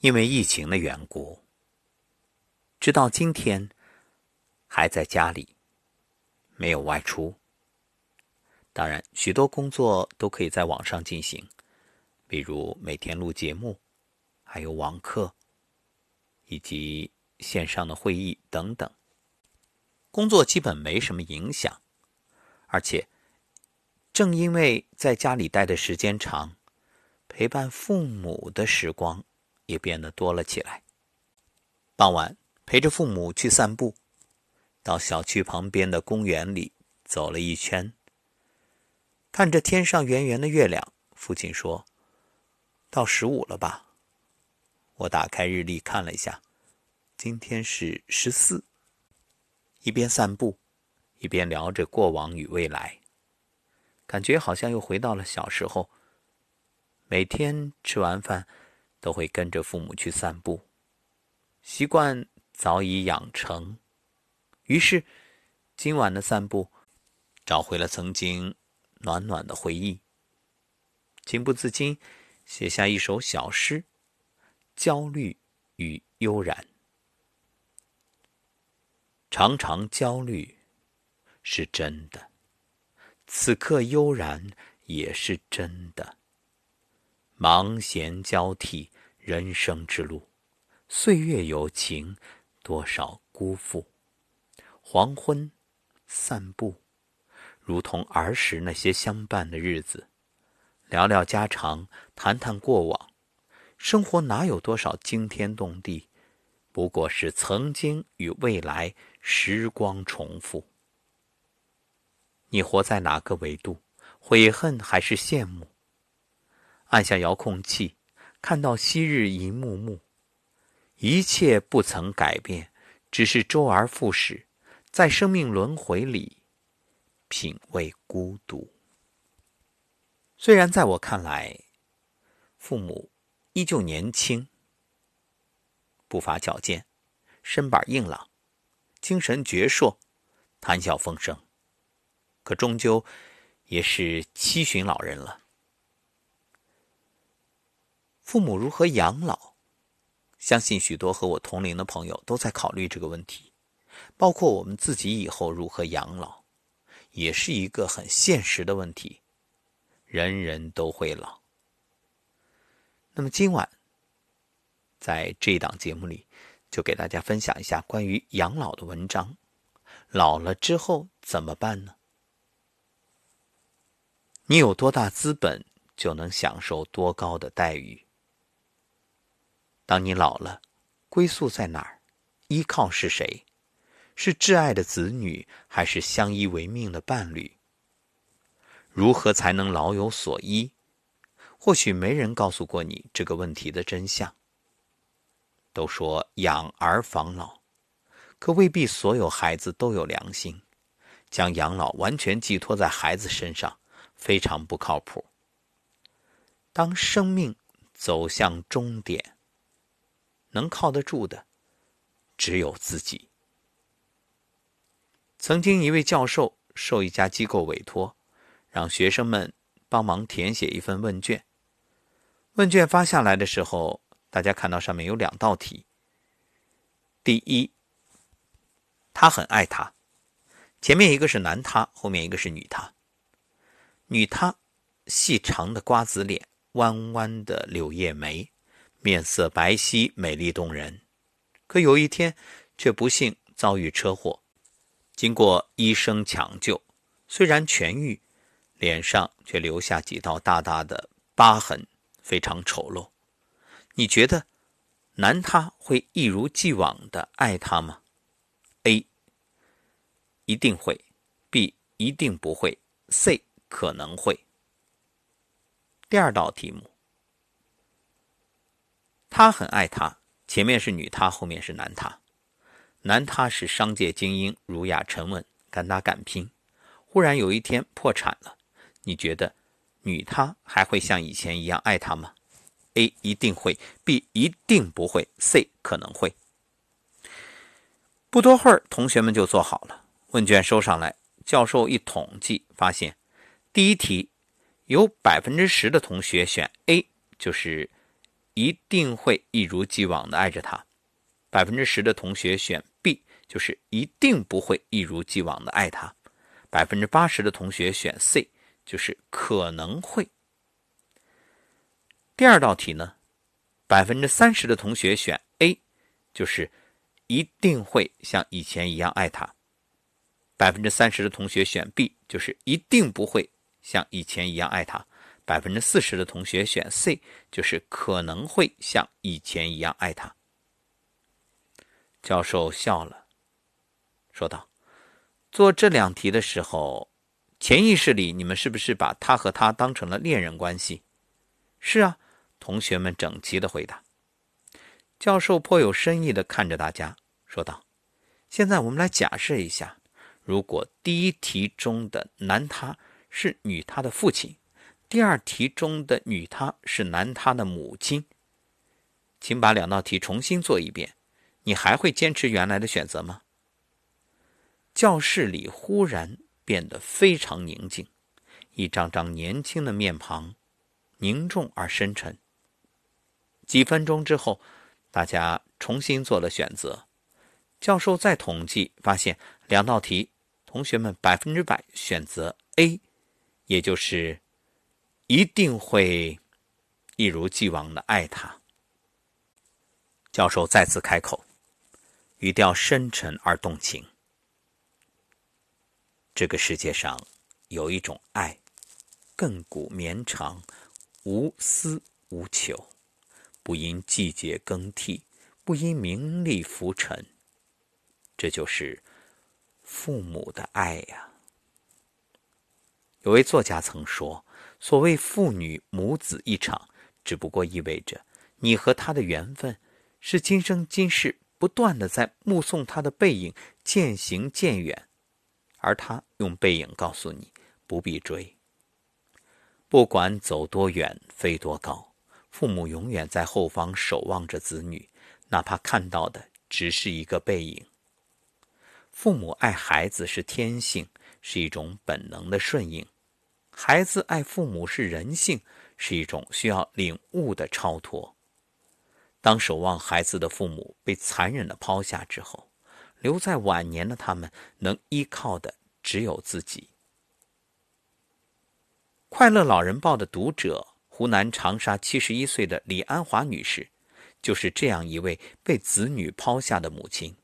因为疫情的缘故，直到今天还在家里，没有外出。当然，许多工作都可以在网上进行，比如每天录节目，还有网课，以及线上的会议等等。工作基本没什么影响，而且正因为在家里待的时间长，陪伴父母的时光也变得多了起来。傍晚陪着父母去散步，到小区旁边的公园里走了一圈，看着天上圆圆的月亮，父亲说：“到15了吧？”我打开日历看了一下，今天是14。一边散步，一边聊着过往与未来，感觉好像又回到了小时候。每天吃完饭都会跟着父母去散步，习惯早已养成，于是今晚的散步找回了曾经暖暖的回忆，情不自禁写下一首小诗：焦虑与悠然。常常焦虑是真的，此刻悠然也是真的，忙闲交替人生之路，岁月有情，多少辜负。黄昏散步，如同儿时那些相伴的日子，聊聊家常，谈谈过往。生活哪有多少惊天动地，不过是曾经与未来，时光重复。你活在哪个维度，悔恨还是羡慕？按下遥控器，看到昔日一幕幕，一切不曾改变，只是周而复始，在生命轮回里品味孤独。虽然在我看来，父母依旧年轻，步伐矫健，身板硬朗，精神矍铄，谈笑风生，可终究也是七旬老人了。父母如何养老？相信许多和我同龄的朋友都在考虑这个问题，包括我们自己以后如何养老，也是一个很现实的问题。人人都会老。那么今晚，在这一档节目里，就给大家分享一下关于养老的文章。老了之后怎么办呢？你有多大资本，就能享受多高的待遇。当你老了，归宿在哪儿？依靠是谁？是挚爱的子女，还是相依为命的伴侣？如何才能老有所依？或许没人告诉过你这个问题的真相。都说养儿防老，可未必所有孩子都有良心，将养老完全寄托在孩子身上，非常不靠谱。当生命走向终点，能靠得住的只有自己。曾经一位教授受一家机构委托，让学生们帮忙填写一份问卷。问卷发下来的时候，大家看到上面有两道题。第一，他很爱她，前面一个是男他，后面一个是女他。女他细长的瓜子脸，弯弯的柳叶眉，面色白皙，美丽动人，可有一天却不幸遭遇车祸，经过医生抢救，虽然痊愈，脸上却留下几道大大的疤痕，非常丑陋。你觉得男他会一如既往的爱他吗？ A 一定会， B 一定不会， C 可能会。第二道题目，他很爱她，前面是女她，后面是男她。男她是商界精英，儒雅沉稳，敢打敢拼，忽然有一天破产了。你觉得女她还会像以前一样爱他吗？ A 一定会， B 一定不会， C 可能会。不多会儿，同学们就做好了问卷，收上来，教授一统计发现，第一题有10%的同学选 A， 就是一定会一如既往的爱着他。 10% 的同学选 B， 就是一定不会一如既往的爱他。80% 的同学选 C， 就是可能会。第二道题呢， 30% 的同学选 A， 就是一定会像以前一样爱他。30% 的同学选 B， 就是一定不会像以前一样爱他。40% 的同学选 C， 就是可能会像以前一样爱他。 教授笑了，说道：“做这两题的时候，潜意识里你们是不是把他和她当成了恋人关系？”“是啊。”同学们整齐的回答。教授颇有深意的看着大家，说道：“现在我们来假设一下，如果第一题中的男他是女他的父亲，第二题中的女他是男他的母亲，请把两道题重新做一遍。” 你还会坚持原来的选择吗？教室里忽然变得非常宁静，一张张年轻的面庞，凝重而深沉。几分钟之后，大家重新做了选择。教授再统计发现，两道题，同学们100%选择 A， 也就是一定会一如既往的爱他。教授再次开口。 语调深沉而动情。这个世界上有一种爱，亘古绵长，无私无求，不因季节更替，不因名利浮沉。这就是父母的爱呀。有位作家曾说：“所谓父女母子一场，只不过意味着你和他的缘分是今生今世。” 不断的在目送他的背影渐行渐远，而他用背影告诉你不必追。不管走多远，飞多高，父母永远在后方守望着子女，哪怕看到的只是一个背影。父母爱孩子是天性，是一种本能的顺应；孩子爱父母是人性，是一种需要领悟的超脱。 当守望孩子的父母被残忍地抛下之后，留在晚年的他们能依靠的只有自己。《快乐老人报》的读者，湖南长沙71岁的李安华女士，就是这样一位被子女抛下的母亲。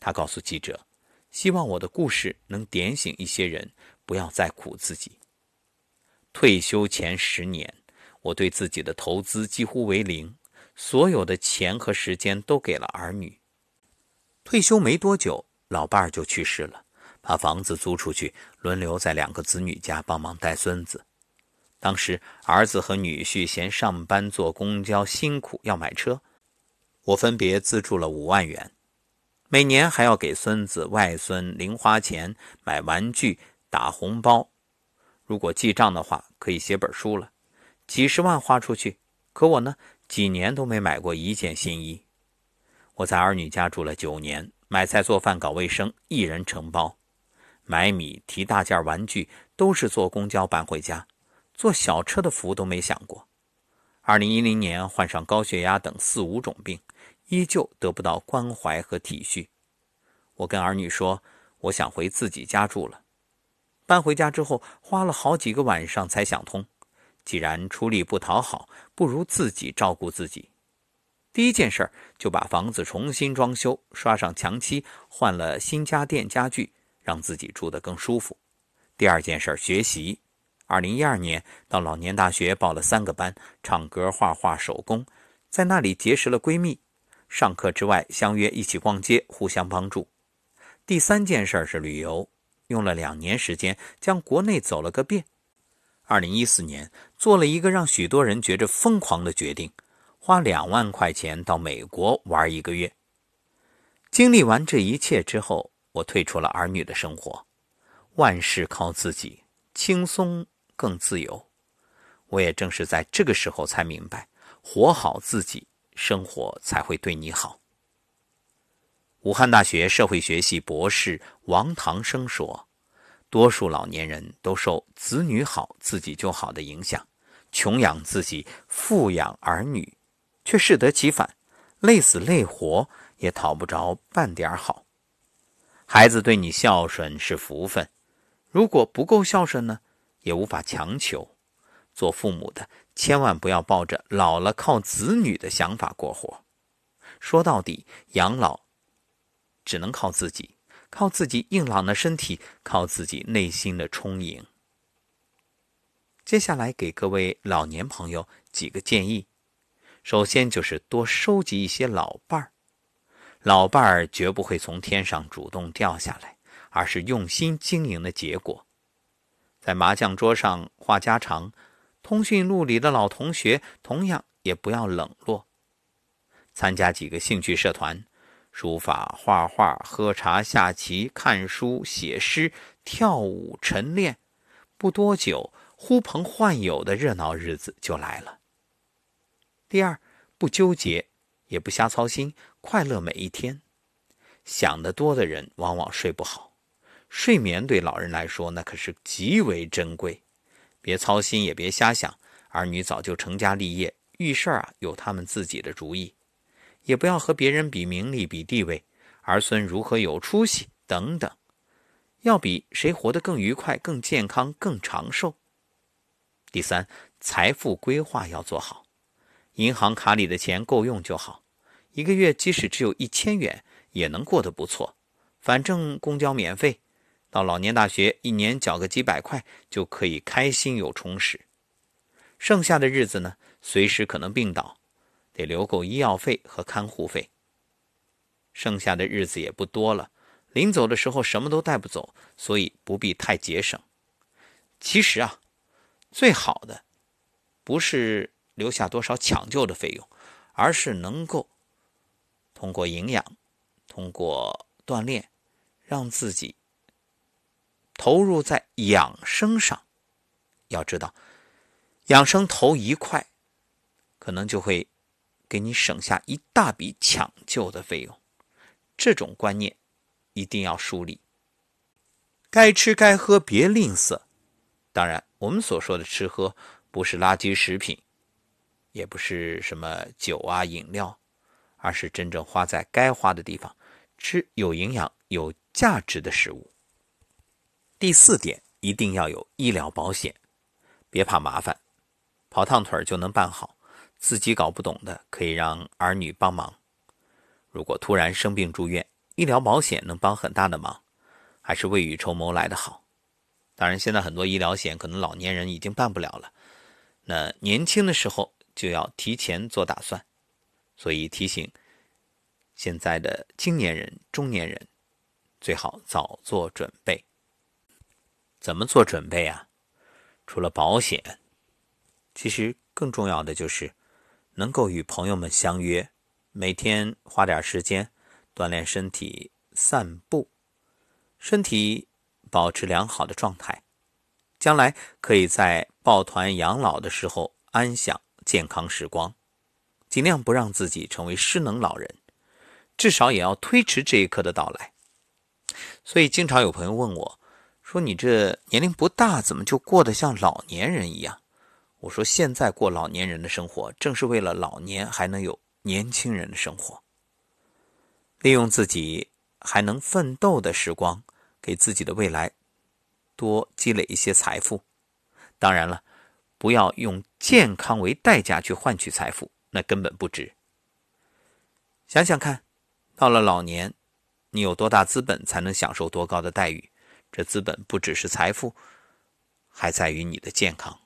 她告诉记者：“希望我的故事能点醒一些人，不要再苦自己。”退休前10年，我对自己的投资几乎为零。 所有的钱和时间都给了儿女。退休没多久，老伴儿就去世了，把房子租出去，轮流在两个子女家帮忙带孙子。当时儿子和女婿嫌上班坐公交辛苦，要买车，我分别资助了5万元，每年还要给孙子、外孙零花钱、买玩具、打红包。如果记账的话，可以写本书了。几十万花出去，可我呢？ 几年都没买过一件新衣。我在儿女家住了9年，买菜做饭搞卫生，一人承包。买米提大件玩具都是坐公交搬回家，坐小车的福都没想过。2010年患上高血压等4、5种病，依旧得不到关怀和体恤。我跟儿女说，我想回自己家住了。搬回家之后，花了好几个晚上才想通。 既然出力不讨好，不如自己照顾自己。第一件事就把房子重新装修，刷上墙漆，换了新家电家具，让自己住得更舒服。第二件事学习。2012年到老年大学报了3个班，唱歌、画画、手工，在那里结识了闺蜜。上课之外相约一起逛街，互相帮助。第三件事是旅游，用了2年时间将国内走了个遍。 2014年，做了一个让许多人觉着疯狂的决定，花2万块钱到美国玩1个月。经历完这一切之后，我退出了儿女的生活，万事靠自己，轻松更自由。我也正是在这个时候才明白，活好自己，生活才会对你好。武汉大学社会学系博士王唐生说。 多数老年人都受子女好自己就好的影响，穷养自己，富养儿女，却适得其反，累死累活也讨不着半点好。孩子对你孝顺是福分，如果不够孝顺呢，也无法强求。做父母的千万不要抱着老了靠子女的想法过活。说到底，养老只能靠自己，靠自己硬朗的身体，靠自己内心的充盈。接下来给各位老年朋友几个建议。首先就是多收集一些老伴儿。老伴儿绝不会从天上主动掉下来，而是用心经营的结果。在麻将桌上话家常，通讯录里的老同学同样也不要冷落。参加几个兴趣社团，书法、画画、喝茶、下棋、看书、写诗、跳舞、晨练，不多久呼朋唤友的热闹日子就来了。第二，不纠结，也不瞎操心，快乐每一天。想得多的人往往睡不好，睡眠对老人来说那可是极为珍贵。别操心，也别瞎想，儿女早就成家立业，遇事儿有他们自己的主意，也不要和别人比名利、比地位，儿孙如何有出息等等，要比谁活得更愉快、更健康、更长寿。第三，财富规划要做好，银行卡里的钱够用就好，一个月即使只有1000元也能过得不错，反正公交免费，到老年大学一年缴个几百块就可以开心有充实。剩下的日子呢，随时可能病倒，得留够医药费和看护费。剩下的日子也不多了，临走的时候什么都带不走，所以不必太节省。其实啊，最好的不是留下多少抢救的费用，而是能够通过营养，通过锻炼，让自己投入在养生上。要知道，养生投1块，可能就会给你省下一大笔抢救的费用。这种观念一定要梳理。该吃该喝别吝啬。当然，我们所说的吃喝不是垃圾食品，也不是什么酒啊饮料，而是真正花在该花的地方，吃有营养有价值的食物。第四点，一定要有医疗保险，别怕麻烦，跑趟腿就能办好，自己搞不懂的可以让儿女帮忙。如果突然生病住院，医疗保险能帮很大的忙，还是未雨绸缪来得好。当然，现在很多医疗险可能老年人已经办不了了，那年轻的时候就要提前做打算。所以提醒现在的青年人、中年人，最好早做准备。怎么做准备啊？除了保险，其实更重要的就是能够与朋友们相约，每天花点时间锻炼身体，散步，身体保持良好的状态，将来可以在抱团养老的时候安享健康时光。尽量不让自己成为失能老人，至少也要推迟这一刻的到来。所以经常有朋友问我说，你这年龄不大，怎么就过得像老年人一样？我说，现在过老年人的生活，正是为了老年还能有年轻人的生活。利用自己还能奋斗的时光，给自己的未来多积累一些财富。当然了，不要用健康为代价去换取财富，那根本不值。想想看，到了老年，你有多大资本才能享受多高的待遇？这资本不只是财富，还在于你的健康，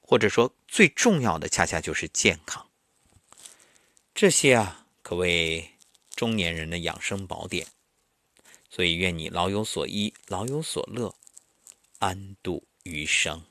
或者说最重要的恰恰就是健康。这些可谓中年人的养生宝典。所以愿你老有所依，老有所乐，安度余生。